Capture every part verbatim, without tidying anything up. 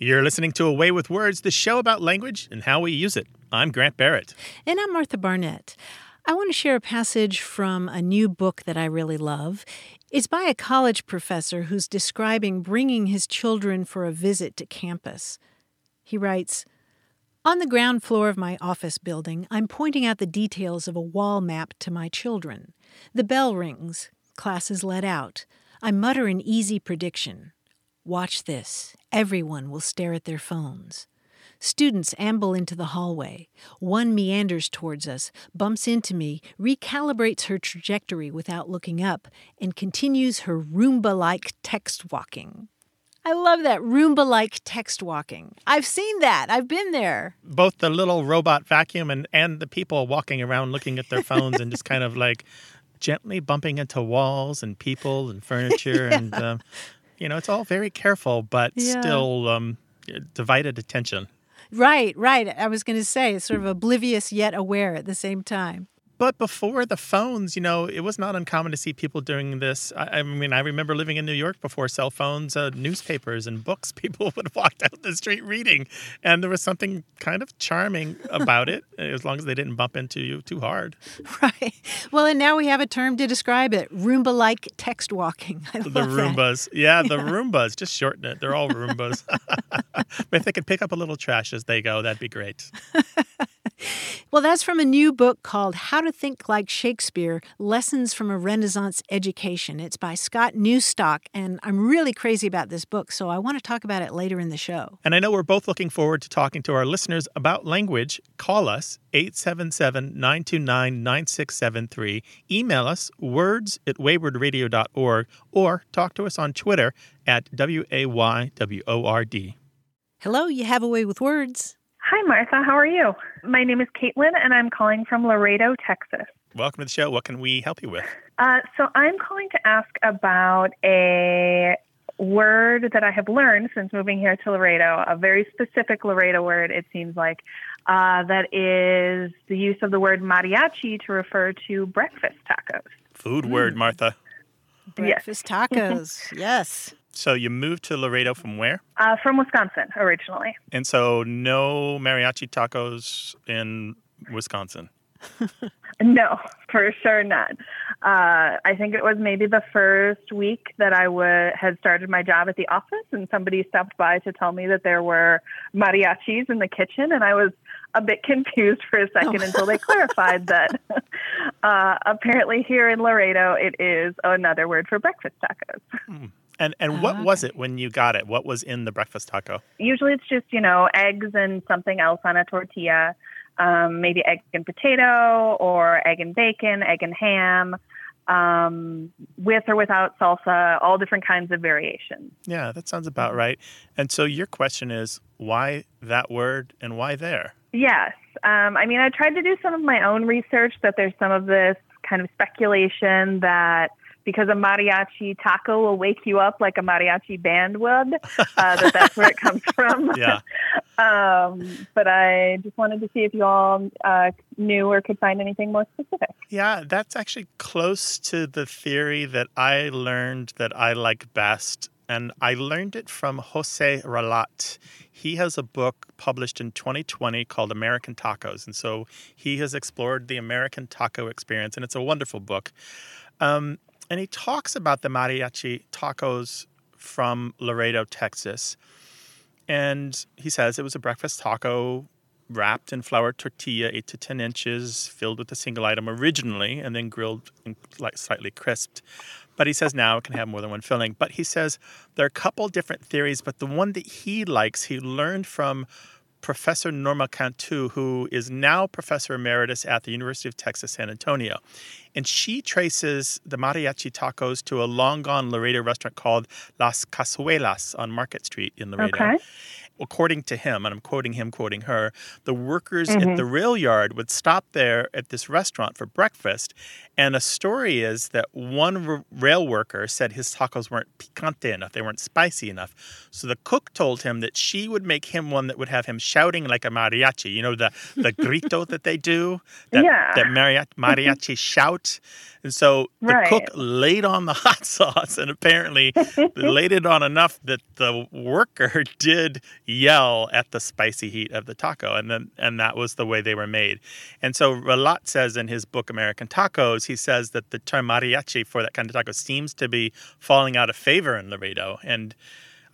You're listening to A Way with Words, the show about language and how we use it. I'm Grant Barrett. And I'm Martha Barnett. I want to share a passage from a new book that I really love. It's by a college professor who's describing bringing his children for a visit to campus. He writes, "On the ground floor of my office building, I'm pointing out the details of a wall map to my children. The bell rings. Class is let out. I mutter an easy prediction. Watch this. Everyone will stare at their phones. Students amble into the hallway. One meanders towards us, bumps into me, recalibrates her trajectory without looking up, and continues her Roomba-like text walking." I love that, Roomba-like text walking. I've seen that. I've been there. Both the little robot vacuum and, and the people walking around looking at their phones and just kind of like gently bumping into walls and people and furniture. Yeah. And, uh, you know, it's all very careful, but yeah. still um, divided attention. Right, right. I was going to say, it's sort of oblivious yet aware at the same time. But before the phones, you know, it was not uncommon to see people doing this. I, I mean, I remember living in New York before cell phones, uh, newspapers and books. People would walk down the street reading, and there was something kind of charming about it, as long as they didn't bump into you too hard. Right. Well, and now we have a term to describe it, Roomba-like text walking. I love the Roombas. That. Yeah, the yeah. Roombas. Just shorten it. They're all Roombas. If they could pick up a little trash as they go, that'd be great. Well, that's from a new book called How to Think Like Shakespeare: Lessons from a Renaissance Education. It's by Scott Newstock, and I'm really crazy about this book, so I want to talk about it later in the show. And I know we're both looking forward to talking to our listeners about language. Call us, eight seven seven, nine two nine, nine six seven three. Email us, words at wayward radio dot org, or talk to us on Twitter at W A Y W O R D. Hello, you have A Way with Words. Hi, Martha. How are you? My name is Caitlin, and I'm calling from Laredo, Texas. Welcome to the show. What can we help you with? Uh, so I'm calling to ask about a word that I have learned since moving here to Laredo, a very specific Laredo word, it seems like, uh, that is the use of the word mariachi to refer to breakfast tacos. Food mm. word, Martha. Breakfast yes. tacos. Yes. So you moved to Laredo from where? Uh, from Wisconsin, originally. And so no mariachi tacos in Wisconsin? No, for sure not. Uh, I think it was maybe the first week that I w- had started my job at the office, and somebody stopped by to tell me that there were mariachis in the kitchen, and I was a bit confused for a second oh. until they clarified that uh, apparently here in Laredo it is another word for breakfast tacos. Mm. And and what was it when you got it? What was in the breakfast taco? Usually it's just, you know, eggs and something else on a tortilla, um, maybe egg and potato or egg and bacon, egg and ham, um, with or without salsa, all different kinds of variations. Yeah, that sounds about right. And so your question is, why that word and why there? Yes. Um, I mean, I tried to do some of my own research, but there's some of this kind of speculation that because a mariachi taco will wake you up like a mariachi band would, uh, that that's where it comes from. Yeah. um, but I just wanted to see if you all uh, knew or could find anything more specific. Yeah, that's actually close to the theory that I learned that I like best. And I learned it from Jose Ralat. He has a book published in twenty twenty called American Tacos. And so he has explored the American taco experience, and it's a wonderful book. Um, and he talks about the mariachi tacos from Laredo, Texas. And he says it was a breakfast taco wrapped in flour tortilla, eight to ten inches, filled with a single item originally, and then grilled and slightly crisped. But he says now it can have more than one filling. But he says there are a couple different theories, but the one that he likes, he learned from Professor Norma Cantú, who is now Professor Emeritus at the University of Texas San Antonio. And she traces the mariachi tacos to a long-gone Laredo restaurant called Las Cazuelas on Market Street in Laredo. Okay. According to him, and I'm quoting him, quoting her, the workers mm-hmm. at the rail yard would stop there at this restaurant for breakfast. And a story is that one r- rail worker said his tacos weren't picante enough. They weren't spicy enough. So the cook told him that she would make him one that would have him shouting like a mariachi. You know, the, the grito that they do, that, yeah. that mariachi, mariachi shout. And so the right. cook laid on the hot sauce and apparently laid it on enough that the worker did yell at the spicy heat of the taco. And then, and that was the way they were made. And so Ralat says in his book, American Tacos, he says that the term mariachi for that kind of taco seems to be falling out of favor in Laredo. And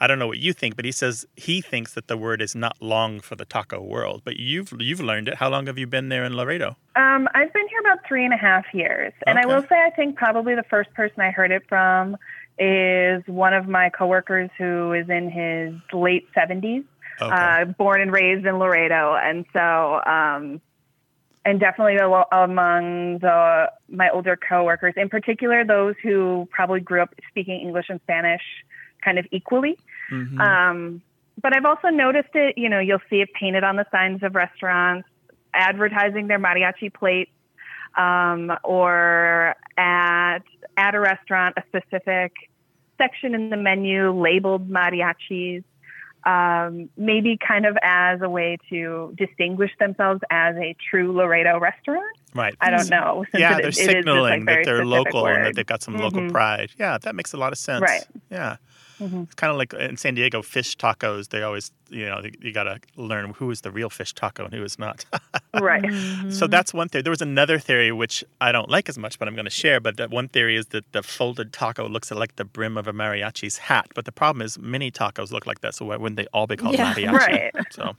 I don't know what you think, but he says he thinks that the word is not long for the taco world. But you've you've learned it. How long have you been there in Laredo? Um, I've been here about three and a half years. And okay. I will say I think probably the first person I heard it from is one of my coworkers who is in his late seventies, okay. uh, born and raised in Laredo. And so... Um, And definitely among the, my older coworkers, in particular, those who probably grew up speaking English and Spanish kind of equally. Mm-hmm. Um, but I've also noticed it, you know, you'll see it painted on the signs of restaurants, advertising their mariachi plates, um, or at, at a restaurant, a specific section in the menu labeled mariachis. Um, maybe kind of as a way to distinguish themselves as a true Laredo restaurant. Right. I don't know. Since yeah, it, they're it signaling is just like that they're local word. And that they've got some mm-hmm. local pride. Yeah, that makes a lot of sense. Right. Yeah. Mm-hmm. It's kind of like in San Diego, fish tacos, they always, you know, you got to learn who is the real fish taco and who is not. Right. Mm-hmm. So that's one theory. There was another theory, which I don't like as much, but I'm going to share. But that one theory is that the folded taco looks like the brim of a mariachi's hat. But the problem is many tacos look like that, so why wouldn't they all be called yeah, mariachi? Right. So.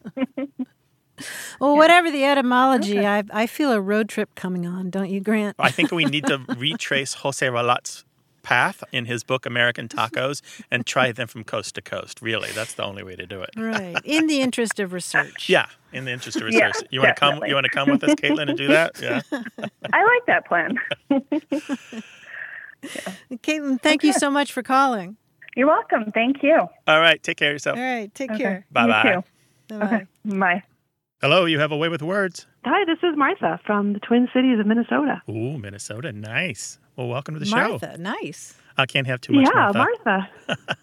Well, whatever the etymology, okay. I, I feel a road trip coming on, don't you, Grant? I think we need to retrace Jose Ralat's path in his book American Tacos and try them from coast to coast. Really, that's the only way to do it. Right. In the interest of research. Yeah, in the interest of research. Yeah, you want definitely. to come you want to come with us, Caitlin, and do that? Yeah. I like that plan. Yeah. Caitlin, thank okay. you so much for calling. You're welcome. Thank you. All right, take care of yourself. All right, take okay. care. Bye-bye. You too. Bye-bye. Okay. Bye. Hello, you have A Way with Words. Hi, this is Martha from the Twin Cities of Minnesota. Ooh, Minnesota. Nice. Well, welcome to the Martha, show. Martha, nice. I can't have too much yeah, Martha. Yeah, Martha.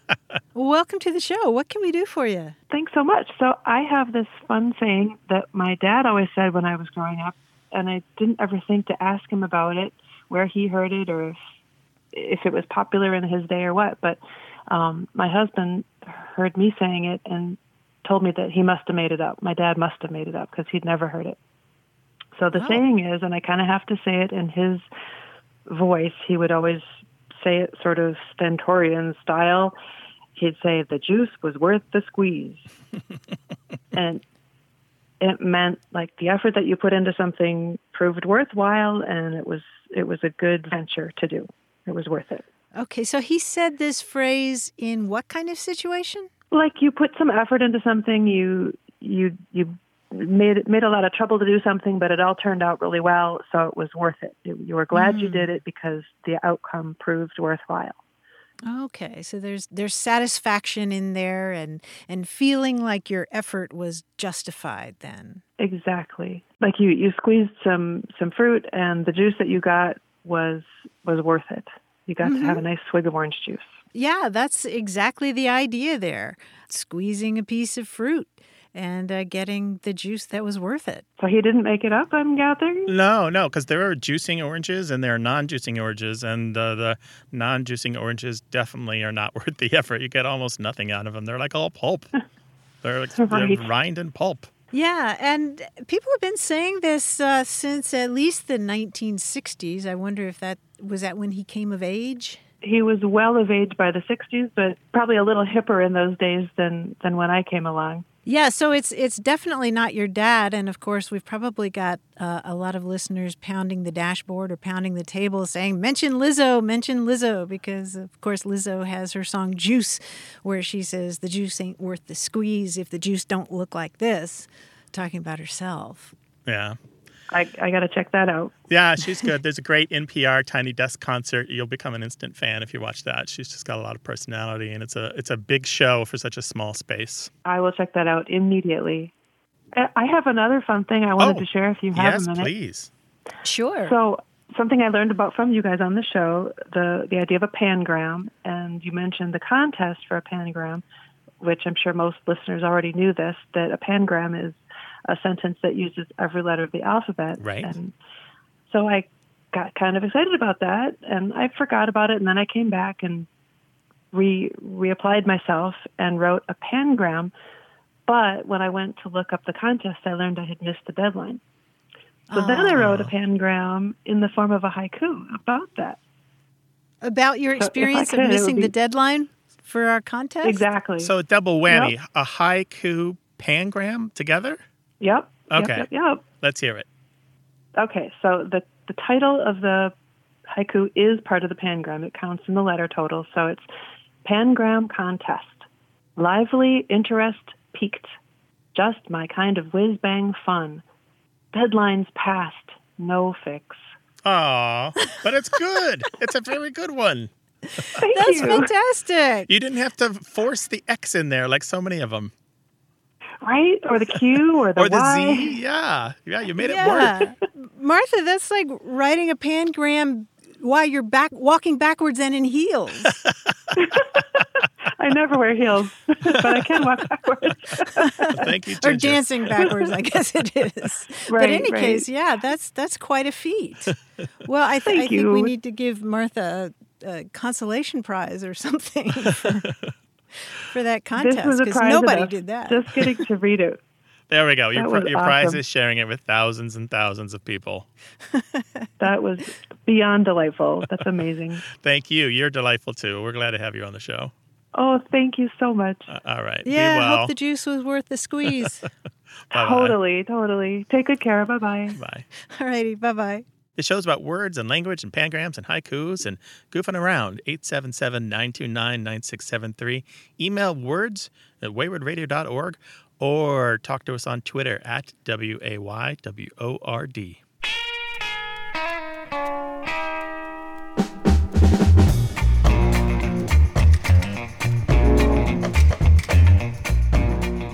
Well, welcome to the show. What can we do for you? Thanks so much. So I have this fun saying that my dad always said when I was growing up, and I didn't ever think to ask him about it, where he heard it, or if, if it was popular in his day or what. But um, my husband heard me saying it and told me that he must have made it up. My dad must have made it up because he'd never heard it. So the oh. saying is, and I kind of have to say it in his voice, he would always say it sort of stentorian style. He'd say, the juice was worth the squeeze. And it meant like the effort that you put into something proved worthwhile, and it was it was a good venture to do. It was worth it. Okay, so he said this phrase in what kind of situation? Like you put some effort into something, you you you made made a lot of trouble to do something, but it all turned out really well, so it was worth it. You were glad mm. you did it because the outcome proved worthwhile. Okay, so there's there's satisfaction in there and, and feeling like your effort was justified then. Exactly. Like you, you squeezed some, some fruit and the juice that you got was was worth it. You got mm-hmm. to have a nice swig of orange juice. Yeah, that's exactly the idea there. Squeezing a piece of fruit and uh, getting the juice that was worth it. So he didn't make it up, I'm gathering? No, no, because there are juicing oranges and there are non-juicing oranges, and uh, the non-juicing oranges definitely are not worth the effort. You get almost nothing out of them. They're like all pulp. They're, like, right. they're rind and pulp. Yeah, and people have been saying this uh, since at least the nineteen sixties. I wonder if that was that when he came of age? He was well of age by the sixties, but probably a little hipper in those days than, than when I came along. Yeah, so it's it's definitely not your dad. And, of course, we've probably got uh, a lot of listeners pounding the dashboard or pounding the table saying, mention Lizzo, mention Lizzo, because, of course, Lizzo has her song Juice, where she says the juice ain't worth the squeeze if the juice don't look like this. talking about herself. Yeah. I, I got to check that out. Yeah, she's good. There's a great N P R Tiny Desk concert. You'll become an instant fan if you watch that. She's just got a lot of personality, and it's a it's a big show for such a small space. I will check that out immediately. I have another fun thing I wanted oh, to share if you have yes, a minute. Yes, please. Sure. So something I learned about from you guys on the show, the, the idea of a pangram, and you mentioned the contest for a pangram, which I'm sure most listeners already knew this, that a pangram is a sentence that uses every letter of the alphabet. Right. And so I got kind of excited about that, and I forgot about it, and then I came back and re reapplied myself and wrote a pangram. But when I went to look up the contest, I learned I had missed the deadline. So oh. then I wrote a pangram in the form of a haiku about that. About your experience so could, of missing be... the deadline for our contest? Exactly. So a double whammy, yep. A haiku pangram together? Yep. Okay. Yep, yep, yep. Let's hear it. Okay. So the, the title of the haiku is part of the pangram. It counts in the letter total. So it's Pangram Contest. Lively interest peaked. Just my kind of whiz-bang fun. Deadlines passed. No fix. Aw. But it's good. It's a very good one. Thank That's you. Fantastic. You didn't have to force the X in there like so many of them. Right? Or the Q or the Y. Or the Y. Z. Yeah. Yeah, you made yeah. it work. Martha, that's like writing a pangram while you're back walking backwards and in heels. I never wear heels, but I can walk backwards. Well, thank you, Ginger. Or dancing backwards, I guess it is. Right, but in any right. case, yeah, that's that's quite a feat. Well, I, th- I think we need to give Martha a, a consolation prize or something. For... for that contest, because nobody enough. did that. Just getting to read it. There we go. Your, pr- your awesome. prize is sharing it with thousands and thousands of people. That was beyond delightful. That's amazing. Thank you. You're delightful, too. We're glad to have you on the show. Oh, thank you so much. Uh, all right. Yeah, well. I hope the juice was worth the squeeze. Totally, totally. Take good care. Bye-bye. Bye. All righty. Bye-bye. The show's about words and language and pangrams and haikus and goofing around. eight seven seven, nine two nine, nine six seven three. Email words at wayward radio dot org or talk to us on Twitter at W A Y W O R D.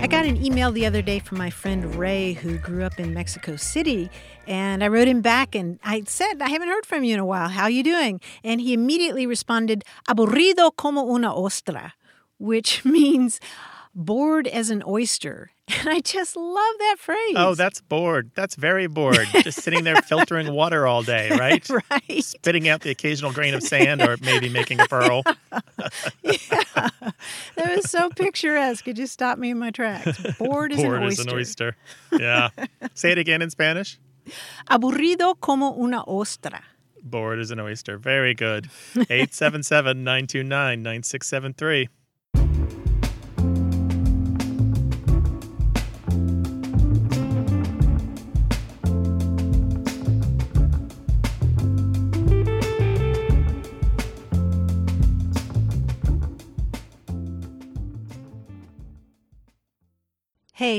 I got an email the other day from my friend Ray, who grew up in Mexico City, and I wrote him back and I said, I haven't heard from you in a while. How are you doing? And he immediately responded, aburrido como una ostra, which means bored as an oyster. And I just love that phrase. Oh, that's bored. That's very bored. Just sitting there filtering water all day, right? Right. Spitting out the occasional grain of sand or maybe making a pearl. Yeah. Yeah. That was so picturesque. It just stopped me in my tracks. Bored, bored is an oyster. Bored is an oyster. Yeah. Say it again in Spanish. Aburrido como una ostra. Bored is an oyster. Very good. eight seven seven, nine two nine, nine six seven three. Hey,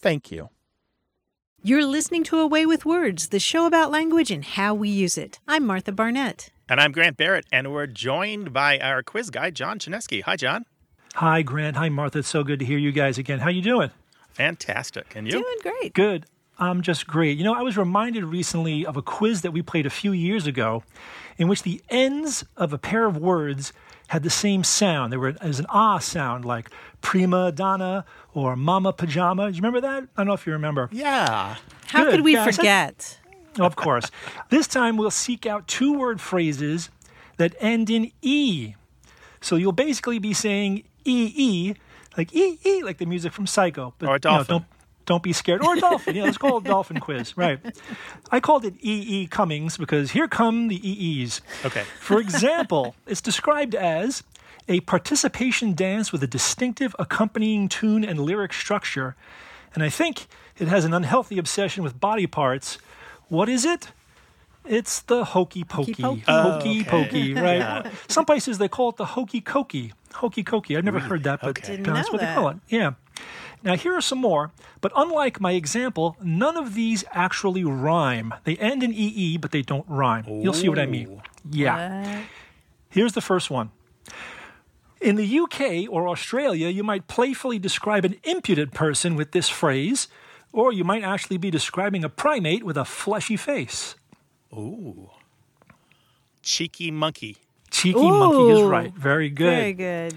Thank you. You're listening to A Way with Words, the show about language and how we use it. I'm Martha Barnett. And I'm Grant Barrett, and we're joined by our quiz guy, John Chinesky. Hi, John. Hi, Grant. Hi, Martha. It's so good to hear you guys again. How you doing? Fantastic. And you? Doing great. Good. I'm just great. You know, I was reminded recently of a quiz that we played a few years ago in which the ends of a pair of words had the same sound. There was an ah sound, like prima donna or mama pajama. Do you remember that? I don't know if you remember. Yeah. How Good. could we yeah, forget? Said, of course. This time we'll seek out two-word phrases that end in E. So you'll basically be saying E-E, like E-E, like the music from Psycho. But, or a dolphin. You know, don't, Don't be scared. Or a dolphin. Yeah, let's call it a dolphin quiz. Right. I called it E E. Cummings because here come the E Es. Okay. For example, it's described as a participation dance with a distinctive accompanying tune and lyric structure. And I think it has an unhealthy obsession with body parts. What is it? It's the hokey pokey. Hokey pokey, oh, hokey, okay. pokey right? Yeah. Some places they call it the hokey cokey. Hokey cokey. I've never really? heard that, but okay. that's what that. they call it. Yeah. Now, here are some more, but unlike my example, none of these actually rhyme. They end in E E, but they don't rhyme. Ooh. You'll see what I mean. Yeah. What? Here's the first one. In the U K or Australia, you might playfully describe an impudent person with this phrase, or you might actually be describing a primate with a fleshy face. Ooh. Cheeky monkey. Cheeky Ooh. monkey is right. Very good. Very good.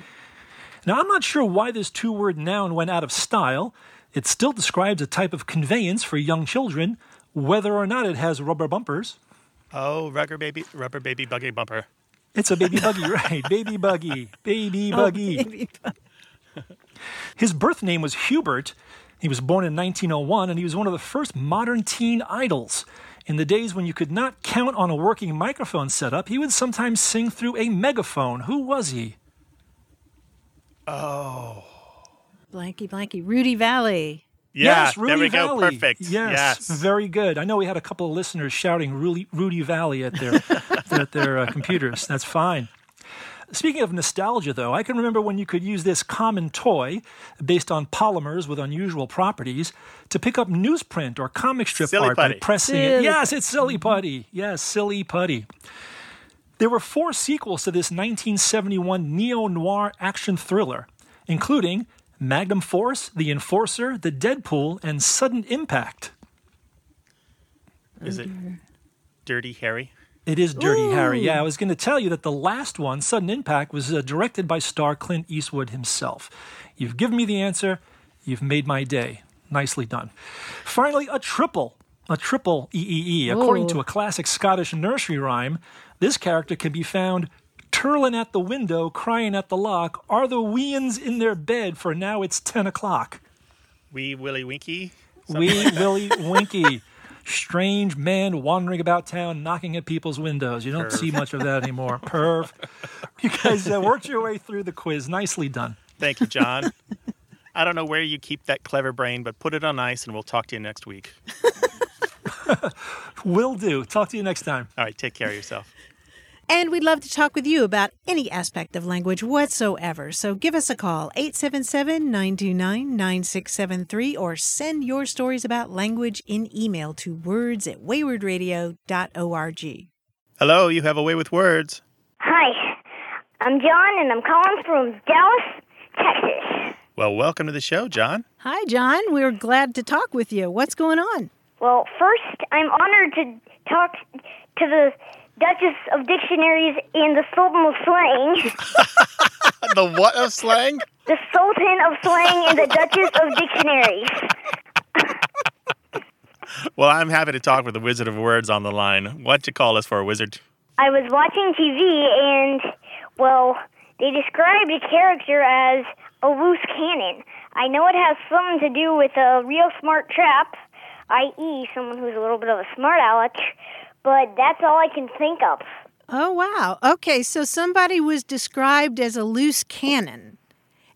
Now, I'm not sure why this two-word noun went out of style. It still describes a type of conveyance for young children, whether or not it has rubber bumpers. Oh, rubber baby, rubber baby buggy bumper. It's a baby buggy, right? Baby buggy, baby buggy. Oh, baby bu- His birth name was Hubert. He was born in nineteen oh one, and he was one of the first modern teen idols. In the days when you could not count on a working microphone setup, he would sometimes sing through a megaphone. Who was he? Oh. Blanky, blanky. Rudy Vallée. Yeah, yes, Rudy there we Vallée. go. Perfect. Yes, yes, very good. I know we had a couple of listeners shouting Rudy, Rudy Vallée at their at their uh, computers. That's fine. Speaking of nostalgia, though, I can remember when you could use this common toy based on polymers with unusual properties to pick up newsprint or comic strip silly art putty. by pressing silly. it. Yes, it's Silly Putty. Yes, Silly Putty. There were four sequels to this nineteen seventy-one neo-noir action thriller, including Magnum Force, The Enforcer, The Deadpool, and Sudden Impact. Is it Dirty Harry? It is Dirty Ooh. Harry. Yeah, I was going to tell you that the last one, Sudden Impact, was uh, directed by star Clint Eastwood himself. You've given me the answer. You've made my day. Nicely done. Finally, a triple. A triple E E E. According Ooh. to a classic Scottish nursery rhyme, this character can be found turling at the window, crying at the lock. Are the weans in their bed? For now it's ten o'clock. Wee Willie Winkie? Wee Willie Winkie. Strange man wandering about town, knocking at people's windows. You don't Perv. see much of that anymore. Perv. You guys uh, worked your way through the quiz. Nicely done. Thank you, John. I don't know where you keep that clever brain, but put it on ice and we'll talk to you next week. Will do. Talk to you next time. All right. Take care of yourself. And we'd love to talk with you about any aspect of language whatsoever. So give us a call, eight seven seven, nine two nine, nine six seven three, or send your stories about language in email to words at wayward radio dot org. Hello, you have a way with words. Hi, I'm John, and I'm calling from Dallas, Texas. Well, welcome to the show, John. Hi, John. We're glad to talk with you. What's going on? Well, first, I'm honored to talk to the Duchess of Dictionaries and the Sultan of Slang. The what of slang? The Sultan of Slang and the Duchess of Dictionaries. Well, I'm happy to talk with the Wizard of Words on the line. What'd you call us for, Wizard? I was watching T V and, well, they described a character as a loose cannon. I know it has something to do with a real smart trap, that is someone who's a little bit of a smart aleck, but that's all I can think of. Oh, wow. Okay, so somebody was described as a loose cannon.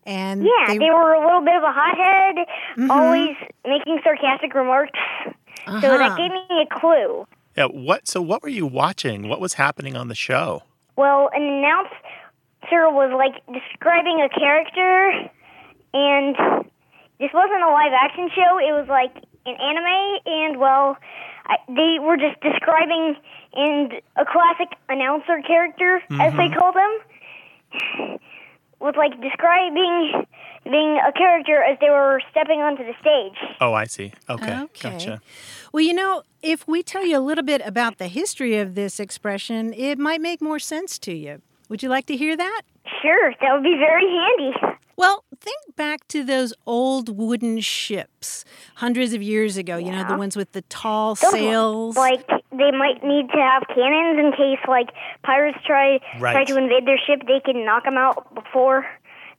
and Yeah, they, they were a little bit of a hothead, mm-hmm. always making sarcastic remarks. Uh-huh. So that gave me a clue. Yeah. What? So what were you watching? What was happening on the show? Well, an announcer was, like, describing a character, and this wasn't a live-action show. It was, like, an anime, and, well, I, they were just describing in a classic announcer character, mm-hmm. as they call them, with, like, describing being a character as they were stepping onto the stage. Oh, I see. Okay. okay. Gotcha. Well, you know, if we tell you a little bit about the history of this expression, it might make more sense to you. Would you like to hear that? Sure. That would be very handy. Well, think back to those old wooden ships hundreds of years ago. Yeah. You know, the ones with the tall those sails. Ones, like, they might need to have cannons in case, like, pirates try right. try to invade their ship. They can knock them out before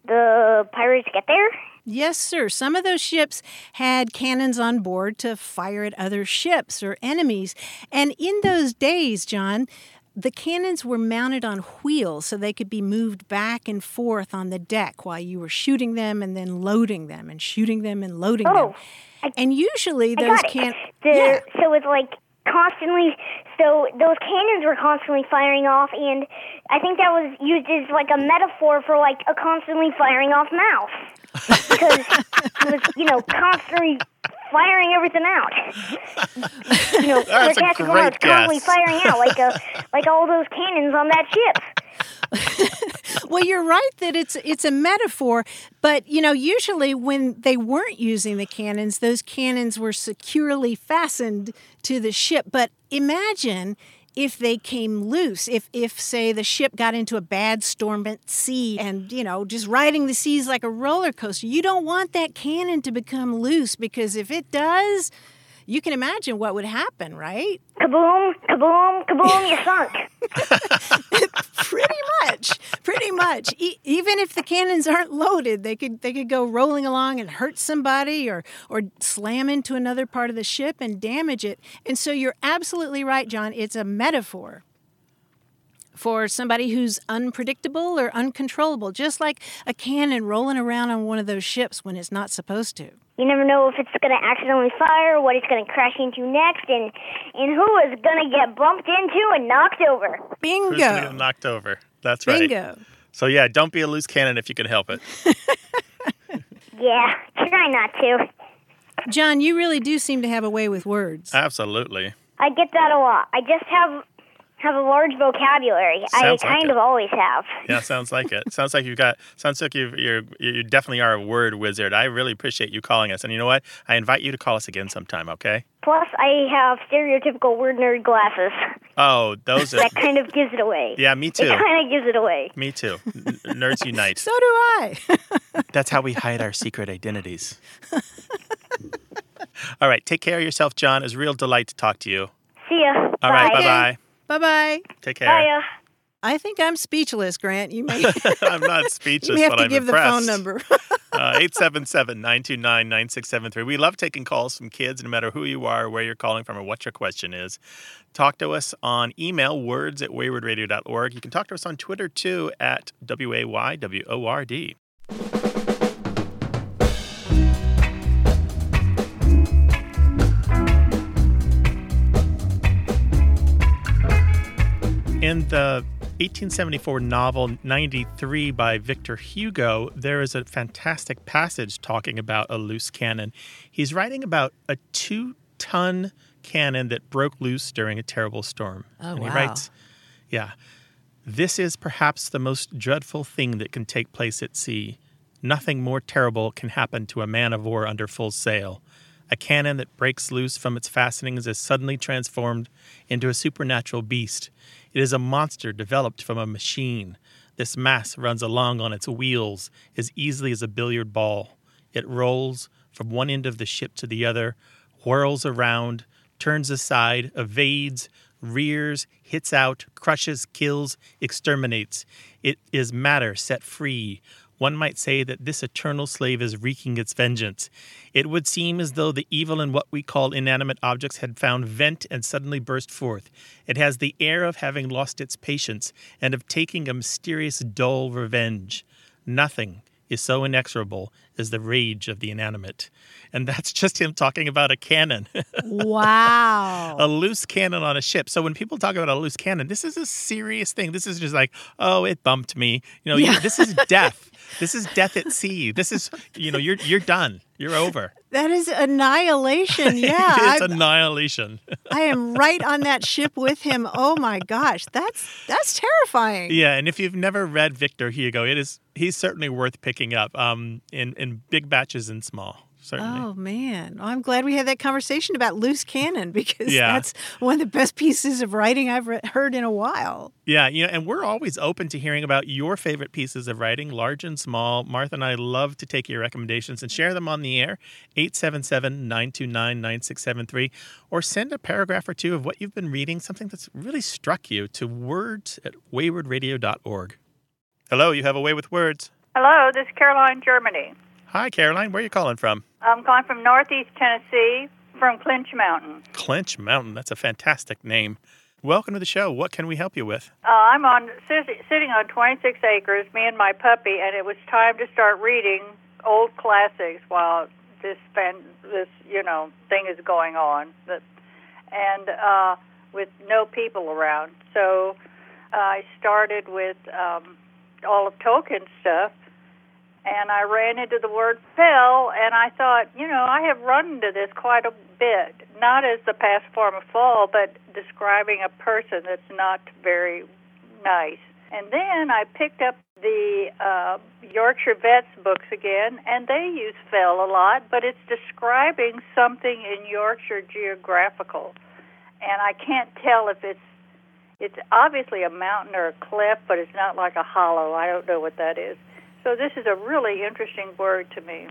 the pirates get there. Yes, sir. Some of those ships had cannons on board to fire at other ships or enemies. And in those days, John, the cannons were mounted on wheels so they could be moved back and forth on the deck while you were shooting them and then loading them and shooting them and loading oh, them. I, and usually those cannons... Yeah. So it's like constantly... So those cannons were constantly firing off, and I think that was used as like a metaphor for like a constantly firing off mouth. Because it was, you know, constantly... firing everything out. You know, that's a great guess. Constantly firing out like a, like all those cannons on that ship. Well, you're right that it's it's a metaphor, but you know, usually when they weren't using the cannons, those cannons were securely fastened to the ship. But imagine if they came loose, if, if say, the ship got into a bad storm at sea and, you know, just riding the seas like a roller coaster, you don't want that cannon to become loose because if it does, you can imagine what would happen, right? Kaboom, kaboom, kaboom, you sunk. Pretty much, pretty much. E- even if the cannons aren't loaded, they could they could go rolling along and hurt somebody or or slam into another part of the ship and damage it. And so you're absolutely right, John. It's a metaphor for somebody who's unpredictable or uncontrollable, just like a cannon rolling around on one of those ships when it's not supposed to. You never know if it's going to accidentally fire, what it's going to crash into next, and, and who is going to get bumped into and knocked over. Bingo. Who's going to get knocked over. That's right. Bingo. So, yeah, don't be a loose cannon if you can help it. Yeah, try not to. John, you really do seem to have a way with words. Absolutely. I get that a lot. I just have... have a large vocabulary. Sounds I kind like of always have. Yeah, sounds like it. Sounds like you've got, sounds like you've, you're, you definitely are a word wizard. I really appreciate you calling us. And you know what? I invite you to call us again sometime, okay? Plus, I have stereotypical word nerd glasses. Oh, those are... That kind of gives it away. Yeah, me too. It kind of gives it away. Me too. Nerds unite. So do I. That's how we hide our secret identities. All right, take care of yourself, John. It was a real delight to talk to you. See ya. All bye. Right, bye-bye. Bye-bye. Take care. Bye. I think I'm speechless, Grant. You may I'm not speechless, you may have but to I'm give impressed. The phone number. uh, eight seven seven, nine two nine, nine six seven three. We love taking calls from kids, no matter who you are, where you're calling from, or what your question is. Talk to us on email, words at wayward radio dot org. You can talk to us on Twitter, too, at W A Y W O R D. In the eighteen seventy-four novel ninety-three by Victor Hugo, there is a fantastic passage talking about a loose cannon. He's writing about a two-ton cannon that broke loose during a terrible storm. Oh, and wow. He writes, yeah, this is perhaps the most dreadful thing that can take place at sea. Nothing more terrible can happen to a man of war under full sail. A cannon that breaks loose from its fastenings is suddenly transformed into a supernatural beast. It is a monster developed from a machine. This mass runs along on its wheels as easily as a billiard ball. It rolls from one end of the ship to the other, whirls around, turns aside, evades, rears, hits out, crushes, kills, exterminates. It is matter set free. One might say that this eternal slave is wreaking its vengeance. It would seem as though the evil in what we call inanimate objects had found vent and suddenly burst forth. It has the air of having lost its patience and of taking a mysterious, dull revenge. Nothing is so inexorable as the rage of the inanimate. And that's just him talking about a cannon. Wow. A loose cannon on a ship. So when people talk about a loose cannon, this is a serious thing. This is just like, oh, it bumped me. You know, yeah. This is death. This is death at sea. This is, you know, you're you're done. You're over. That is annihilation. Yeah. It's I'm, annihilation. I am right on that ship with him. Oh my gosh. That's that's terrifying. Yeah, and if you've never read Victor Hugo, it is he's certainly worth picking up um, in, in big batches and small. Certainly. Oh, man. Well, I'm glad we had that conversation about loose cannon because yeah. that's one of the best pieces of writing I've re- heard in a while. Yeah, you know, and we're always open to hearing about your favorite pieces of writing, large and small. Martha and I love to take your recommendations and share them on the air, eight seven seven, nine two nine, nine six seven three, or send a paragraph or two of what you've been reading, something that's really struck you, to words at wayward radio dot org. Hello, you have A Way with Words. Hello, this is Caroline, Germany. Hi, Caroline. Where are you calling from? I'm calling from Northeast Tennessee, from Clinch Mountain. Clinch Mountain. That's a fantastic name. Welcome to the show. What can we help you with? Uh, I'm on sitting on twenty-six acres, me and my puppy, and it was time to start reading old classics while this this you know thing is going on, and uh, with no people around. So uh, I started with um, all of Tolkien's stuff. And I ran into the word fell, and I thought, you know, I have run into this quite a bit, not as the past form of fall, but describing a person that's not very nice. And then I picked up the uh, Yorkshire Vets books again, and they use fell a lot, but it's describing something in Yorkshire geographical. And I can't tell if it's, it's obviously a mountain or a cliff, but it's not like a hollow. I don't know what that is. So this is a really interesting word to me.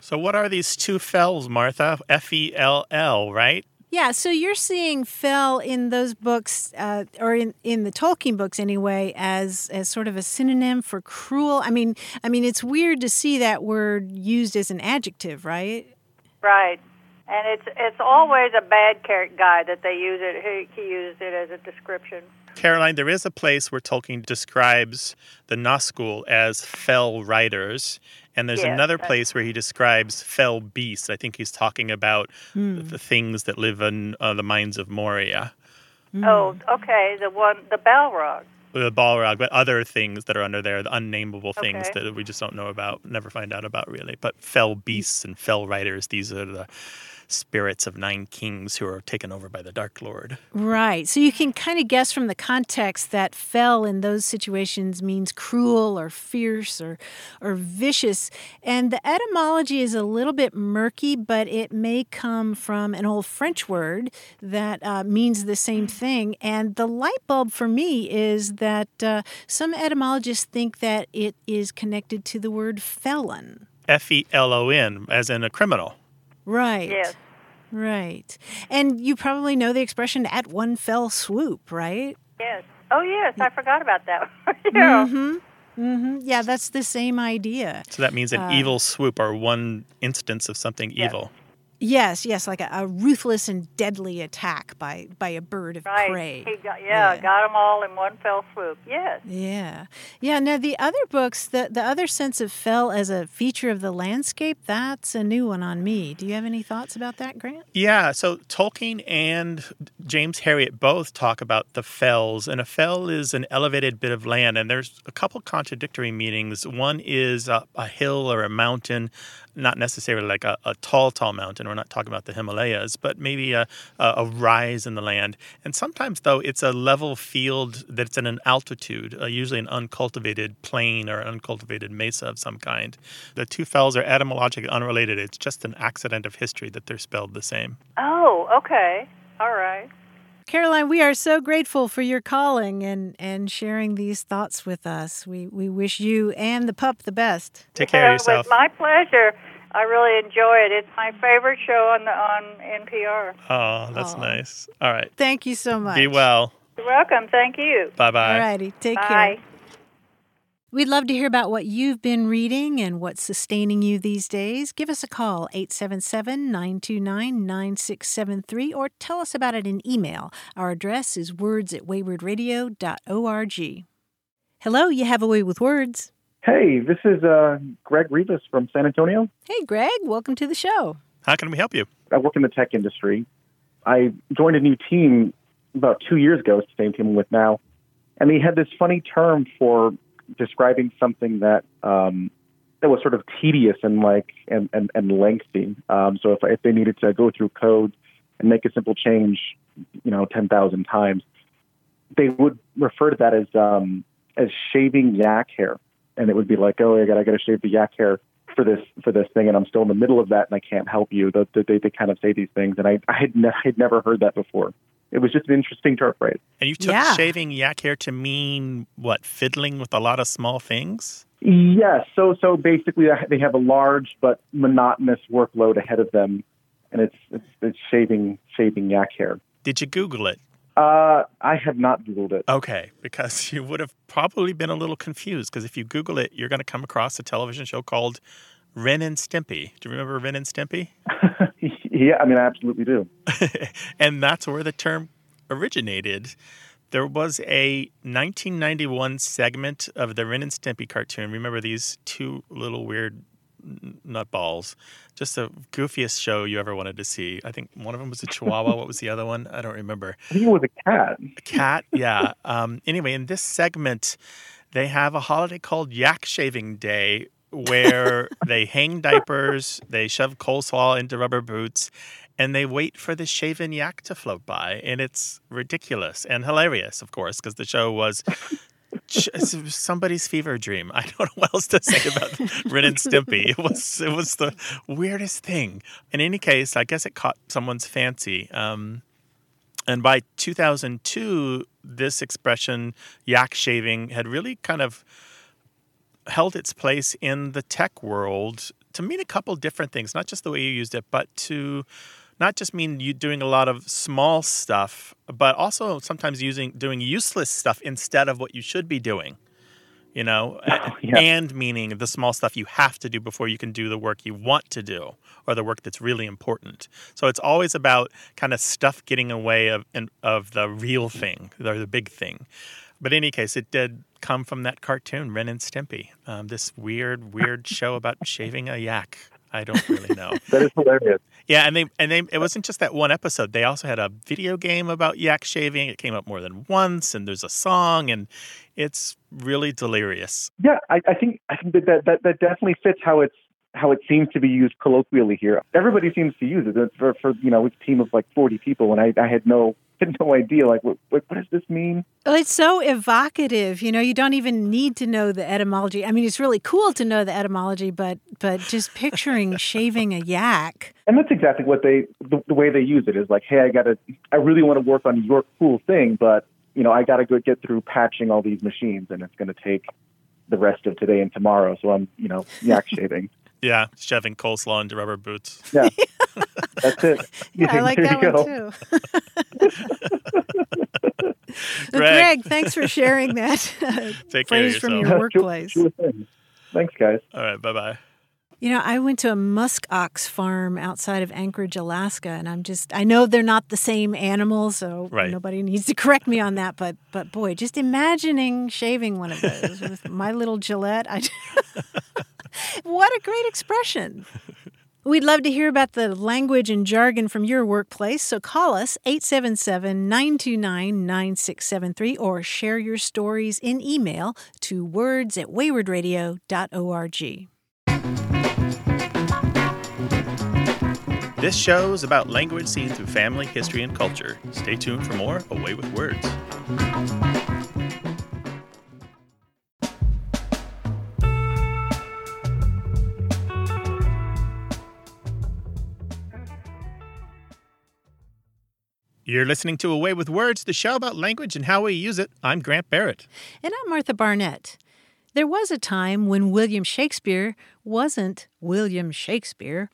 So what are these two fells, Martha? F E L L, right? Yeah, so you're seeing fell in those books, uh, or in, in the Tolkien books anyway, as as sort of a synonym for cruel. I mean, I mean, it's weird to see that word used as an adjective, right? Right. And it's it's always a bad guy that they use it. He uses it as a description. Caroline, there is a place where Tolkien describes the Nazgul as fell riders, and there's yeah, another place where he describes fell beasts. I think he's talking about mm. the things that live in uh, the mines of Moria. Mm. Oh, okay, the one, the Balrog. The Balrog, but other things that are under there, the unnameable things okay. that we just don't know about, never find out about really. But fell beasts and fell riders, these are the spirits of nine kings who are taken over by the Dark Lord. Right. So you can kind of guess from the context that fell in those situations means cruel or fierce or or vicious. And the etymology is a little bit murky, but it may come from an old French word that uh, means the same thing. And the light bulb for me is that uh, some etymologists think that it is connected to the word felon. F E L O N, as in a criminal. Right. Yes. Right. And you probably know the expression at one fell swoop, right? Yes. Oh, yes. I forgot about that. yeah. Mm-hmm. Mm-hmm. Yeah, that's the same idea. So that means an uh, evil swoop or one instance of something yes. evil. Yes, yes, like a, a ruthless and deadly attack by, by a bird of right. prey. He got, yeah, yeah, got them all in one fell swoop, yes. Yeah. Yeah, now the other books, the, the other sense of fell as a feature of the landscape, that's a new one on me. Do you have any thoughts about that, Grant? Yeah, so Tolkien and James Harriet both talk about the fells, and a fell is an elevated bit of land, and there's a couple contradictory meanings. One is a, a hill or a mountain, not necessarily like a, a tall, tall mountain. We're not talking about the Himalayas, but maybe a, a, a rise in the land. And sometimes, though, it's a level field that's in an altitude, uh, usually an uncultivated plain or uncultivated mesa of some kind. The two fells are etymologically unrelated. It's just an accident of history that they're spelled the same. Oh, okay. All right. Caroline, we are so grateful for your calling and, and sharing these thoughts with us. We we wish you and the pup the best. Take care of yourself. It was my pleasure. I really enjoy it. It's my favorite show on the on N P R. Oh, that's Aww. nice. All right. Thank you so much. Be well. You're welcome. Thank you. Bye-bye. All righty. Take Bye. care. We'd love to hear about what you've been reading and what's sustaining you these days. Give us a call, eight seven seven, nine two nine, nine six seven three, or tell us about it in email. Our address is words at wayward radio dot org. Hello, you have A Way with Words. Hey, this is uh, Greg Rivas from San Antonio. Hey, Greg. Welcome to the show. How can we help you? I work in the tech industry. I joined a new team about two years ago. It's the same team I'm with now. And they had this funny term for describing something that um, that was sort of tedious and like and, and, and lengthy. Um, so if, if they needed to go through code and make a simple change, you know, ten thousand times, they would refer to that as um, as shaving yak hair. and it would be like, oh, I got I got to shave the yak hair for this for this thing, and I'm still in the middle of that, and I can't help you. They they, they kind of say these things, and I I had ne- I'd never heard that before. It was just an interesting turf phrase. And you took yeah. shaving yak hair to mean what? Fiddling with a lot of small things. Yes. So so basically, they have a large but monotonous workload ahead of them, and it's it's, it's shaving shaving yak hair. Did you Google it? Uh, I have not Googled it. Okay, because you would have probably been a little confused, because if you Google it, you're going to come across a television show called Ren and Stimpy. Do you remember Ren and Stimpy? Yeah, I mean, I absolutely do. And that's where the term originated. There was a nineteen ninety-one segment of the Ren and Stimpy cartoon. Remember these two little weird nutballs? Just the goofiest show you ever wanted to see. I think one of them was a chihuahua. What was the other one? I don't remember. I think it was a cat. A cat, yeah. um, anyway, in this segment, they have a holiday called Yak Shaving Day, where they hang diapers, they shove coleslaw into rubber boots, and they wait for the shaven yak to float by. And it's ridiculous and hilarious, of course, because the show was somebody's fever dream. I don't know what else to say about Ren and Stimpy. It was it was the weirdest thing. In any case, I guess it caught someone's fancy. Um, and by two thousand two, this expression, yak shaving, had really kind of held its place in the tech world to mean a couple different things, not just the way you used it, but to not just mean you doing a lot of small stuff, but also sometimes using doing useless stuff instead of what you should be doing, you know, oh, yeah. and meaning the small stuff you have to do before you can do the work you want to do or the work that's really important. So it's always about kind of stuff getting away of of the real thing or the big thing. But in any case, it did come from that cartoon, Ren and Stimpy, um, this weird, weird show about shaving a yak. I don't really know. That is hilarious. Yeah, and they and they it wasn't just that one episode. They also had a video game about yak shaving. It came up more than once, and there's a song, and it's really delirious. Yeah, I, I think I think that that, that that definitely fits how it's how it seems to be used colloquially here. Everybody seems to use it for, for you know, a team of like forty people, and I, I had no. had no idea, like, what, what does this mean? Well, it's so evocative. You know, you don't even need to know the etymology. I mean, it's really cool to know the etymology, but but just picturing shaving a yak. And that's exactly what they, the, the way they use it is like, hey, I got to, I really want to work on your cool thing, but, you know, I got to go get through patching all these machines, and it's going to take the rest of today and tomorrow, so I'm, you know, yak shaving. Yeah, shoving coleslaw into rubber boots. Yeah, that's it. Yeah, yeah I like that one too. Greg, thanks for sharing that. Uh, Take care of yourself. From your workplace. Sure, sure thanks, guys. All right, bye-bye. You know, I went to a musk ox farm outside of Anchorage, Alaska, and I'm just, I know they're not the same animal, so right. Nobody needs to correct me on that, but but boy, just imagining shaving one of those with my little Gillette, I just... What a great expression. We'd love to hear about the language and jargon from your workplace, so call us eight seven seven, nine two nine, nine six seven three or share your stories in email to words at wayward radio dot org. This show is about language seen through family, history, and culture. Stay tuned for more Away with Words. You're listening to Away with Words, the show about language and how we use it. I'm Grant Barrett. And I'm Martha Barnett. There was a time when William Shakespeare wasn't William Shakespeare.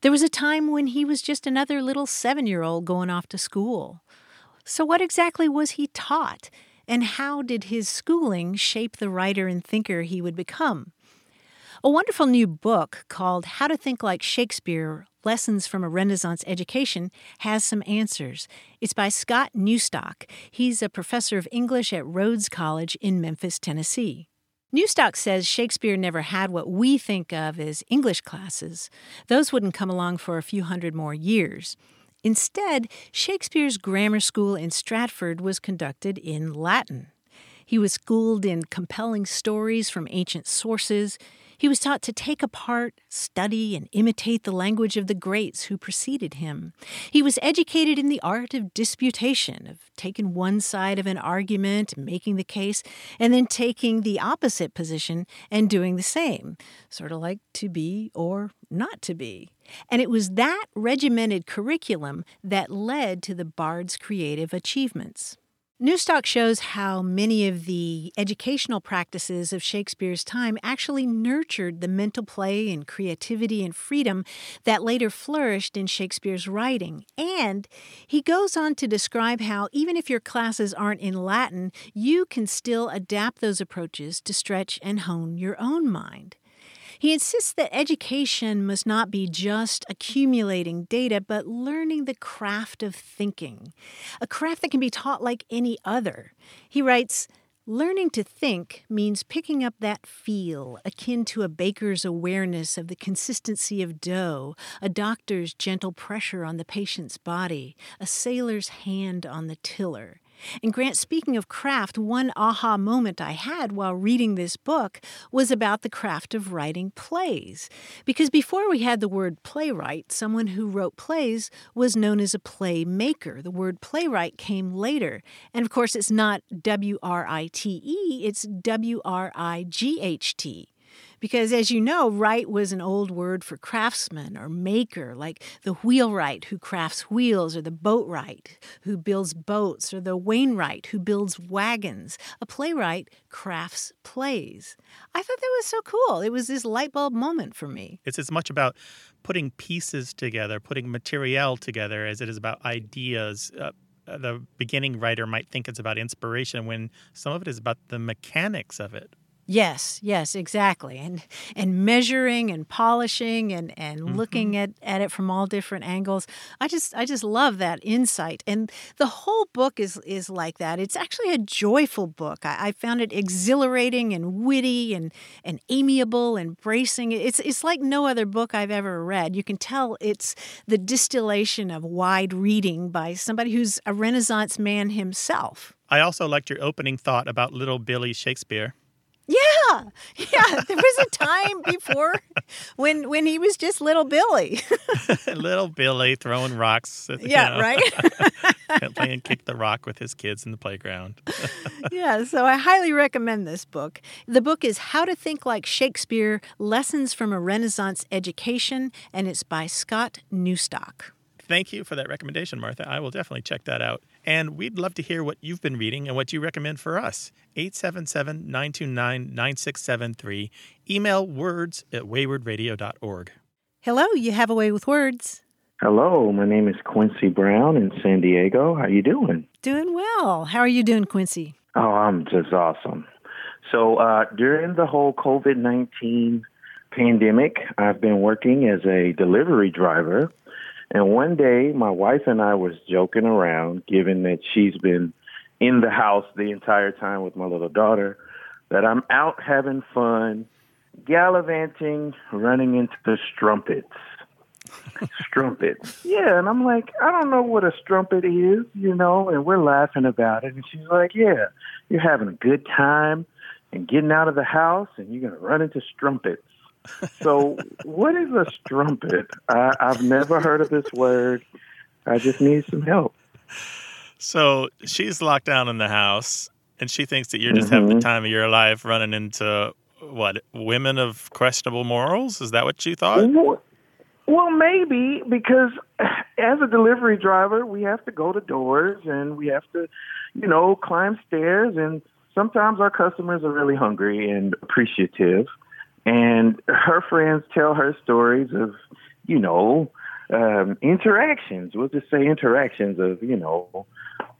There was a time when he was just another little seven-year-old going off to school. So what exactly was he taught, and how did his schooling shape the writer and thinker he would become? A wonderful new book called How to Think Like Shakespeare: Lessons from a Renaissance Education has some answers. It's by Scott Newstock. He's a professor of English at Rhodes College in Memphis, Tennessee. Newstock says Shakespeare never had what we think of as English classes. Those wouldn't come along for a few hundred more years. Instead, Shakespeare's grammar school in Stratford was conducted in Latin. He was schooled in compelling stories from ancient sources. He was taught to take apart, study, and imitate the language of the greats who preceded him. He was educated in the art of disputation, of taking one side of an argument, making the case, and then taking the opposite position and doing the same, sort of like to be or not to be. And it was that regimented curriculum that led to the bard's creative achievements. Newstock shows how many of the educational practices of Shakespeare's time actually nurtured the mental play and creativity and freedom that later flourished in Shakespeare's writing. And he goes on to describe how, even if your classes aren't in Latin, you can still adapt those approaches to stretch and hone your own mind. He insists that education must not be just accumulating data, but learning the craft of thinking, a craft that can be taught like any other. He writes, "Learning to think means picking up that feel, akin to a baker's awareness of the consistency of dough, a doctor's gentle pressure on the patient's body, a sailor's hand on the tiller." And Grant, speaking of craft, one aha moment I had while reading this book was about the craft of writing plays. Because before we had the word playwright, someone who wrote plays was known as a playmaker. The word playwright came later. And of course, it's not W R I T E, it's W R I G H T. Because, as you know, wright was an old word for craftsman or maker, like the wheelwright who crafts wheels, or the boatwright who builds boats, or the wainwright who builds wagons. A playwright crafts plays. I thought that was so cool. It was this light bulb moment for me. It's as much about putting pieces together, putting materiel together, as it is about ideas. Uh, the beginning writer might think it's about inspiration when some of it is about the mechanics of it. Yes, yes, exactly. And and measuring and polishing and, and mm-hmm. looking at, at it from all different angles. I just I just love that insight. And the whole book is, is like that. It's actually a joyful book. I, I found it exhilarating and witty and, and amiable and bracing. It's it's like no other book I've ever read. You can tell it's the distillation of wide reading by somebody who's a Renaissance man himself. I also liked your opening thought about Little Billy Shakespeare. Yeah, yeah. There was a time before when when he was just little Billy. Little Billy throwing rocks. At, yeah, you know, right? Playing kick the rock with his kids in the playground. Yeah, so I highly recommend this book. The book is How to Think Like Shakespeare: Lessons from a Renaissance Education, and it's by Scott Newstock. Thank you for that recommendation, Martha. I will definitely check that out. And we'd love to hear what you've been reading and what you recommend for us. eight seven seven, nine two nine, nine six seven three. Email words at wayward radio dot org. Hello, you have a way with words. Hello, my name is Quincy Brown in San Diego. How you doing? Doing well. How are you doing, Quincy? Oh, I'm just awesome. So uh, during the whole covid nineteen pandemic, I've been working as a delivery driver. And one day, my wife and I was joking around, given that she's been in the house the entire time with my little daughter, that I'm out having fun, gallivanting, running into the strumpets. Strumpets. Yeah, and I'm like, I don't know what a strumpet is, you know, and we're laughing about it. And she's like, yeah, you're having a good time and getting out of the house, and you're going to run into strumpets. So what is a strumpet? I, I've never heard of this word. I just need some help. So she's locked down in the house, and she thinks that you're just mm-hmm. having the time of your life running into, what, women of questionable morals? Is that what you thought? Well, well, maybe, because as a delivery driver, we have to go to doors, and we have to, you know, climb stairs, and sometimes our customers are really hungry and appreciative. And her friends tell her stories of, you know, um, interactions. We'll just say interactions of, you know,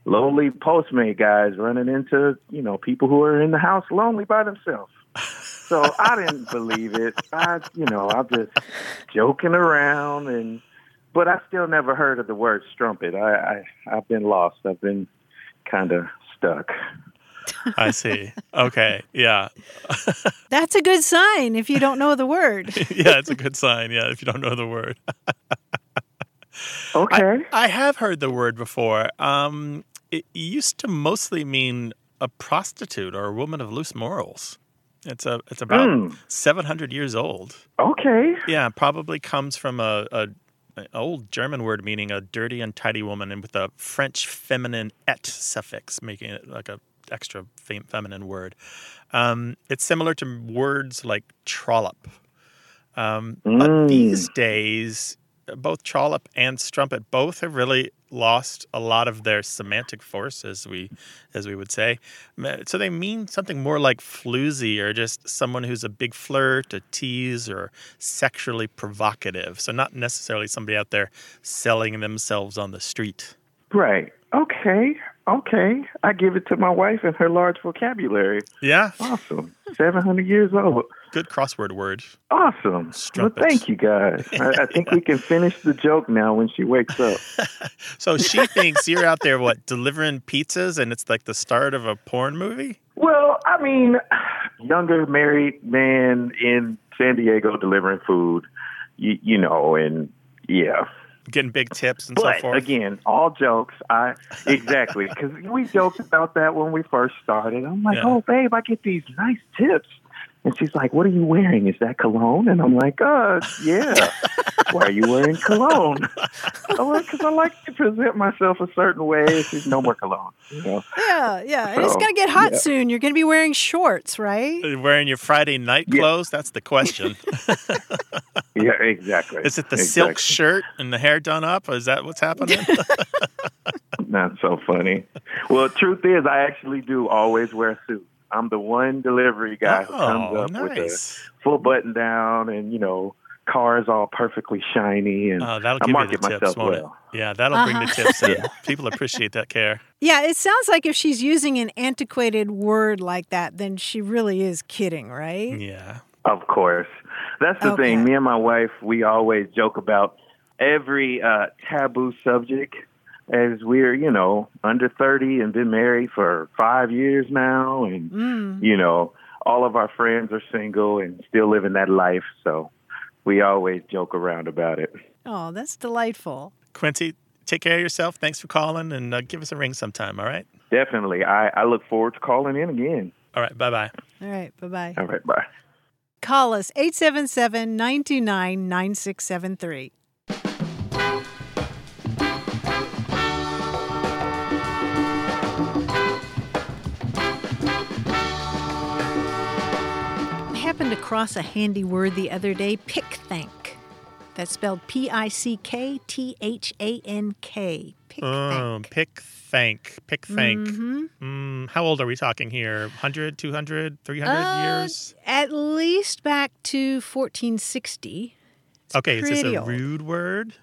lonely Postmate guys running into, you know, people who are in the house lonely by themselves. So I didn't believe it. I, you know, I'm just joking around. and But I still never heard of the word strumpet. I, I, I've been lost. I've been kind of stuck. I see. Okay. Yeah. That's a good sign if you don't know the word. Yeah, it's a good sign. Yeah, if you don't know the word. Okay. I, I have heard the word before. Um, it used to mostly mean a prostitute or a woman of loose morals. It's a it's about mm. seven hundred years old. Okay. Yeah, probably comes from a, a an old German word meaning a dirty, untidy woman, and with a French feminine et suffix, making it like a extra fem- feminine word. Um, it's similar to words like trollop. Um, mm. But these days, both trollop and strumpet both have really lost a lot of their semantic force, as we as we would say. So they mean something more like floozy, or just someone who's a big flirt, a tease, or sexually provocative. So not necessarily somebody out there selling themselves on the street. Right. Okay. Okay. I give it to my wife and her large vocabulary. Yeah. Awesome. seven hundred years old. Good crossword word. Awesome. Strumpets. Well, thank you, guys. I, I think yeah. we can finish the joke now when she wakes up. So she thinks you're out there, what, delivering pizzas, and it's like the start of a porn movie? Well, I mean, younger married man in San Diego delivering food, you, you know, and yeah. Getting big tips and but, so forth. Again, all jokes. I exactly because we joked about that when we first started. I'm like, yeah. oh, babe, I get these nice tips, and she's like, "What are you wearing? Is that cologne?" And I'm like, "Uh, yeah. Why are you wearing cologne?" I'm like, "Because I like to present myself a certain way." And she's no more cologne. You know? Yeah, yeah. So, it's gonna get hot yeah. soon. You're gonna be wearing shorts, right? You're wearing your Friday night yeah. clothes. That's the question. Yeah, exactly. Is it the exactly. silk shirt and the hair done up? Is that what's happening? Not so funny. Well, truth is, I actually do always wear a suit. I'm the one delivery guy oh, who comes up nice. with a full button down and, you know, cars all perfectly shiny. And oh, that'll I give market you the tips, myself won't well. It? Yeah, that'll uh-huh. bring the tips in. People appreciate that care. Yeah, it sounds like if she's using an antiquated word like that, then she really is kidding, right? Yeah. Of course. That's the okay. thing. Me and my wife, we always joke about every uh, taboo subject as we're, you know, under thirty and been married for five years now. And, mm. you know, all of our friends are single and still living that life. So we always joke around about it. Oh, that's delightful. Quincy, take care of yourself. Thanks for calling, and uh, give us a ring sometime, all right? Definitely. I, I look forward to calling in again. All right. Bye-bye. All right. Bye-bye. All right. Bye. Call us, eight seven seven, nine two nine, nine six seven three. I happened across a handy word the other day, pickthank. That's spelled P I C K T H A N K. Pickthank. Oh, pickthank. Pickthank. Mm-hmm. Mm, how old are we talking here? one hundred, two hundred, three hundred uh, years? At least back to fourteen sixty. It's okay, is this a old. rude word?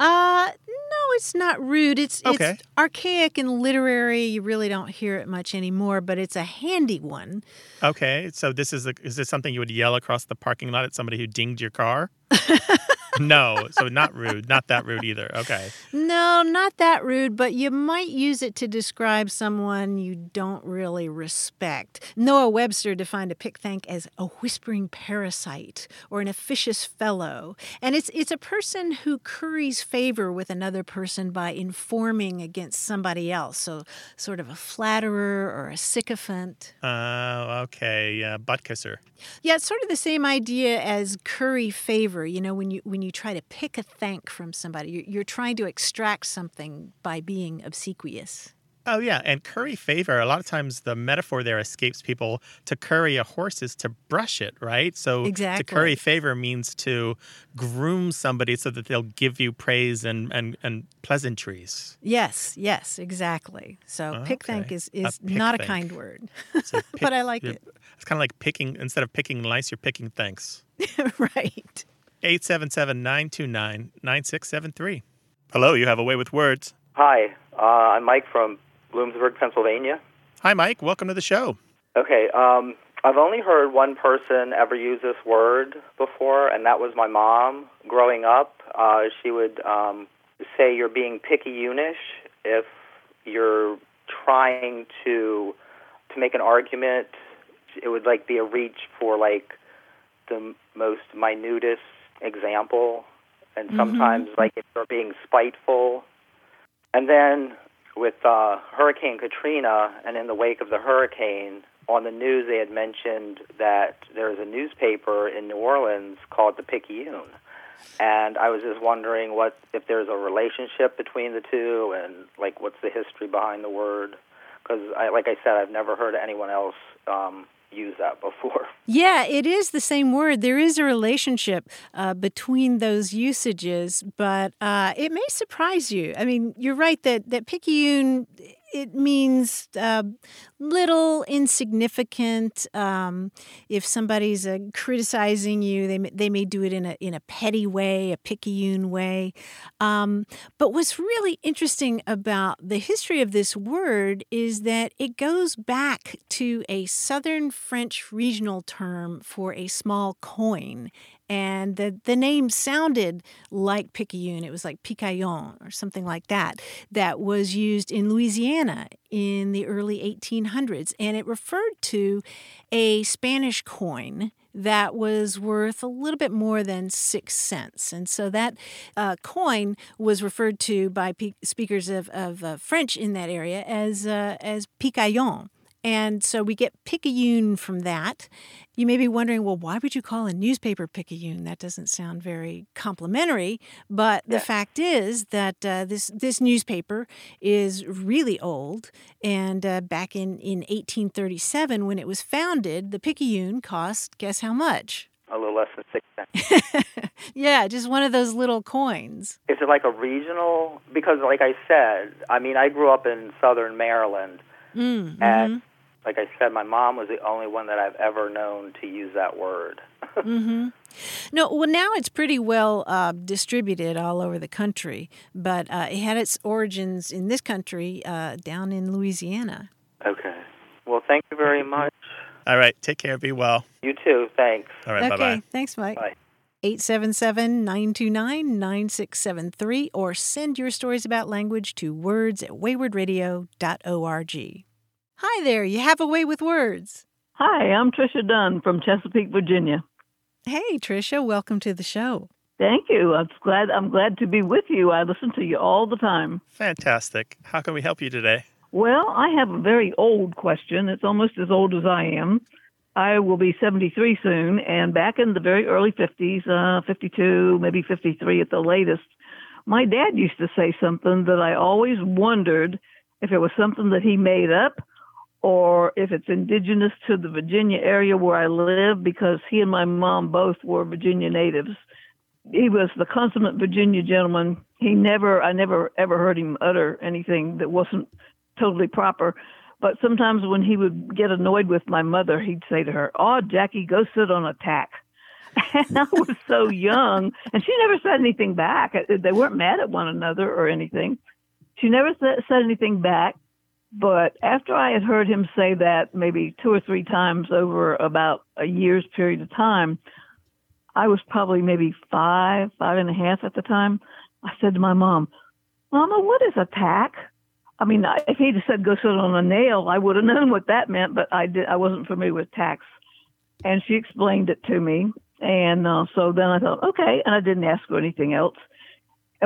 Uh, no, it's not rude. It's, okay. it's archaic and literary. You really don't hear it much anymore, but it's a handy one. Okay, so this is a, is this something you would yell across the parking lot at somebody who dinged your car? No, so not rude. Not that rude either. Okay. No, not that rude, but you might use it to describe someone you don't really respect. Noah Webster defined a pickthank as a whispering parasite or an officious fellow. And it's it's a person who curries favor with another person by informing against somebody else. So sort of a flatterer or a sycophant. Oh, uh, okay. Yeah, butt kisser. Yeah, it's sort of the same idea as curry favor. You know, when you when you try to pick a thank from somebody, you're trying to extract something by being obsequious. Oh, yeah, and curry favor, a lot of times the metaphor there escapes people. To curry a horse is to brush it, right? So exactly. to curry favor means to groom somebody so that they'll give you praise and, and, and pleasantries. Yes, yes, exactly. So okay. pickthank is, is a pick not thank. a kind word, so pick, but I like it. It's kind of like picking, instead of picking lice, you're picking thanks. Right. eight seven seven, nine two nine, nine six seven three. Hello, you have A Way with Words. Hi, uh, I'm Mike from Bloomsburg, Pennsylvania. Hi, Mike. Welcome to the show. Okay. Um, I've only heard one person ever use this word before, and that was my mom. Growing up, uh, she would um, say you're being picayune-ish if you're trying to to make an argument. It would like be a reach for like the most minutest example, and sometimes mm-hmm. like if you're being spiteful. And then with uh, Hurricane Katrina, and in the wake of the hurricane, on the news they had mentioned that there was a newspaper in New Orleans called The Picayune. And I was just wondering what if there's a relationship between the two and, like, what's the history behind the word? Because, I, like I said, I've never heard anyone else um, use that before. Yeah, it is the same word. There is a relationship uh, between those usages, but uh, it may surprise you. I mean, you're right that, that Picayune... It means uh, little, insignificant. Um, if somebody's uh, criticizing you, they may, they may do it in a in a petty way, a picayune way. Um, but what's really interesting about the history of this word is that it goes back to a Southern French regional term for a small coin. And the, the name sounded like Picayune. It was like Picayune or something like that, that was used in Louisiana in the early eighteen hundreds. And it referred to a Spanish coin that was worth a little bit more than six cents. And so that uh, coin was referred to by pe- speakers of, of uh, French in that area as, uh, as Picayune. And so we get Picayune from that. You may be wondering, well, why would you call a newspaper Picayune? That doesn't sound very complimentary. But the yeah. fact is that uh, this this newspaper is really old. And uh, back in, in eighteen thirty-seven, when it was founded, the Picayune cost, guess how much? A little less than six cents. Yeah, just one of those little coins. Is it like a regional? Because like I said, I mean, I grew up in southern Maryland. Mm, and mm-hmm. like I said, my mom was the only one that I've ever known to use that word. mm-hmm. No, well, now it's pretty well uh, distributed all over the country, but uh, it had its origins in this country uh, down in Louisiana. Okay. Well, thank you very much. All right. Take care. Be well. You too. Thanks. All right. Okay, bye-bye. Okay. Thanks, Mike. Bye. eight seven seven, nine two nine, nine six seven three or send your stories about language to words at wayward radio dot org. Hi there, you have a way with words. Hi, I'm Tricia Dunn from Chesapeake, Virginia. Hey, Tricia, welcome to the show. Thank you. I'm glad I'm glad to be with you. I listen to you all the time. Fantastic. How can we help you today? Well, I have a very old question. It's almost as old as I am. I will be seventy-three soon, and back in the very early fifties, uh, fifty-two, maybe fifty-three at the latest, my dad used to say something that I always wondered if it was something that he made up or if it's indigenous to the Virginia area where I live, because he and my mom both were Virginia natives. He was the consummate Virginia gentleman. He never, I never ever heard him utter anything that wasn't totally proper. But sometimes when he would get annoyed with my mother, he'd say to her, "Oh, Jackie, go sit on a tack." And I was so young, and she never said anything back. They weren't mad at one another or anything. She never said anything back. But after I had heard him say that maybe two or three times over about a year's period of time, I was probably maybe five, five and a half at the time. I said to my mom, "Mama, what is a tack?" I mean, if he'd said go sit on a nail, I would have known what that meant, but I did. I wasn't familiar with tax. And she explained it to me. And uh, so then I thought, okay, and I didn't ask her anything else.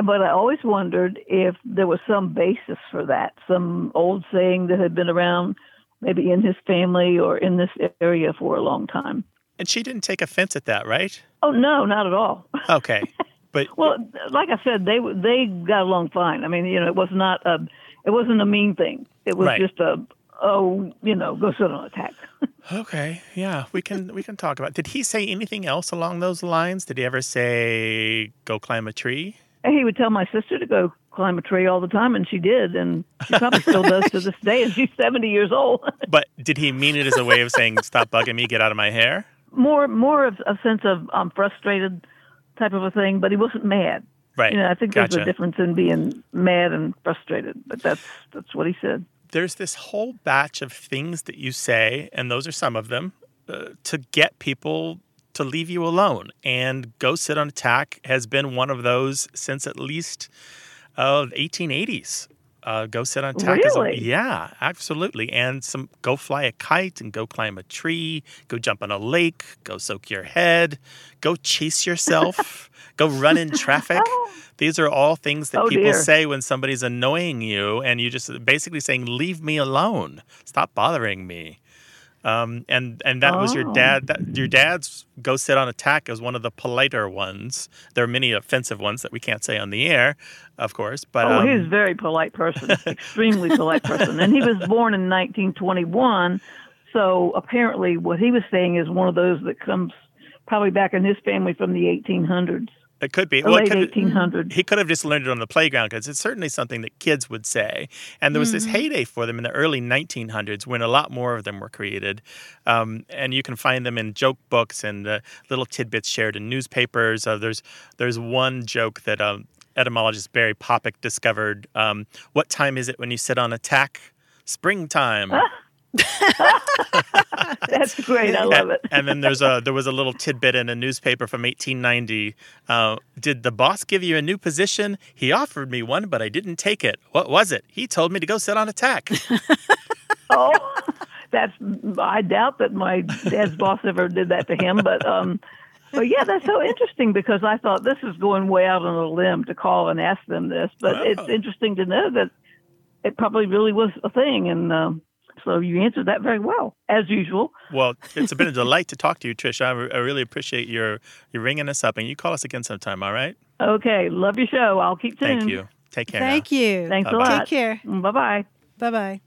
But I always wondered if there was some basis for that, some old saying that had been around maybe in his family or in this area for a long time. And she didn't take offense at that, right? Oh, no, not at all. Okay. But well, like I said, they they got along fine. I mean, you know, it was not a... It wasn't a mean thing. It was right. just a, oh, you know, go sit on a tack. Okay, yeah, we can we can talk about it. Did he say anything else along those lines? Did he ever say, go climb a tree? And he would tell my sister to go climb a tree all the time, and she did, and she probably still does to this day, and she's seventy years old. But did he mean it as a way of saying, stop bugging me, get out of my hair? More more of a sense of I'm um, frustrated type of a thing, but he wasn't mad. Right. You know, I think gotcha. There's a difference in being mad and frustrated, but that's that's what he said. There's this whole batch of things that you say, and those are some of them, uh, to get people to leave you alone. And go sit on a tack has been one of those since at least uh, the eighteen eighties. Uh, go sit on a tack. Really? Is a, yeah, absolutely. And some go fly a kite and go climb a tree, go jump on a lake, go soak your head, go chase yourself. Go run in traffic. These are all things that oh, people dear. say when somebody's annoying you, and you're just basically saying, leave me alone. Stop bothering me. Um, and and that oh. was your dad. That, your dad's "Go Sit on a Tack" is one of the politer ones. There are many offensive ones that we can't say on the air, of course. But oh, um, he was a very polite person, extremely polite person. And he was born in nineteen twenty-one, so apparently what he was saying is one of those that comes probably back in his family from the eighteen hundreds. It could be. Well, late eighteen hundreds. He could have just learned it on the playground because it's certainly something that kids would say. And there was mm-hmm. this heyday for them in the early nineteen hundreds when a lot more of them were created. Um, and you can find them in joke books and uh, little tidbits shared in newspapers. Uh, there's there's one joke that uh, etymologist Barry Popick discovered. Um, what time is it when you sit on a tack? Springtime. Ah. That's great. I love it. And, and then there's a there was a little tidbit in a newspaper from eighteen ninety. Uh, Did the boss give you a new position? He offered me one, but I didn't take it. What was it? He told me to go sit on a tack. Oh, that's. I doubt that my dad's boss ever did that to him. But um, but yeah, that's so interesting because I thought this is going way out on a limb to call and ask them this. But oh. it's interesting to know that it probably really was a thing and. Um, So you answered that very well, as usual. Well, it's been a delight to talk to you, Trish. I, re- I really appreciate your, your ringing us up, and you call us again sometime, all right? Okay. Love your show. I'll keep tuned. Thank you. Take care. Thank now. you. Thanks Bye-bye. a lot. Take care. Bye-bye. Bye-bye.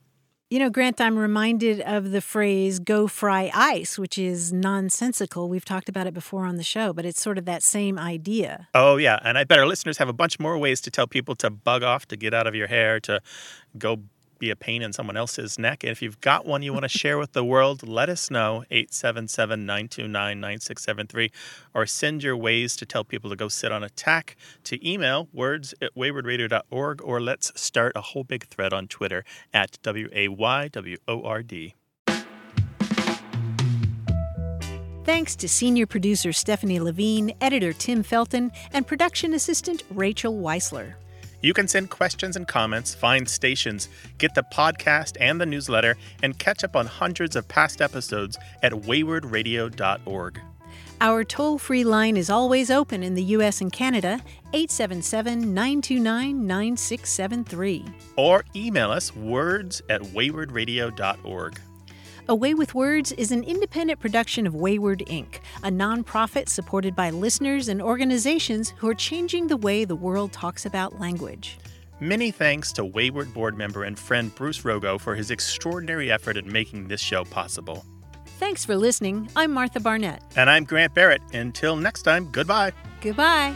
You know, Grant, I'm reminded of the phrase, go fry ice, which is nonsensical. We've talked about it before on the show, but it's sort of that same idea. Oh, yeah. And I bet our listeners have a bunch more ways to tell people to bug off, to get out of your hair, to go be a pain in someone else's neck. And if you've got one you want to share with the world, let us know, eight seven seven, nine two nine, nine six seven three, or send your ways to tell people to go sit on a tack to email words at wayward radio dot org, or let's start a whole big thread on Twitter at W A Y W O R D. Thanks to senior producer Stephanie Levine, editor Tim Felton, and production assistant Rachel Weisler. You can send questions and comments, find stations, get the podcast and the newsletter, and catch up on hundreds of past episodes at wayward radio dot org. Our toll-free line is always open in the U S and Canada, eight seven seven, nine two nine, nine six seven three. Or email us, words at wayward radio dot org. A Way with Words is an independent production of Wayward Incorporated, a nonprofit supported by listeners and organizations who are changing the way the world talks about language. Many thanks to Wayward board member and friend Bruce Rogo for his extraordinary effort in making this show possible. Thanks for listening. I'm Martha Barnett. And I'm Grant Barrett. Until next time, goodbye. Goodbye.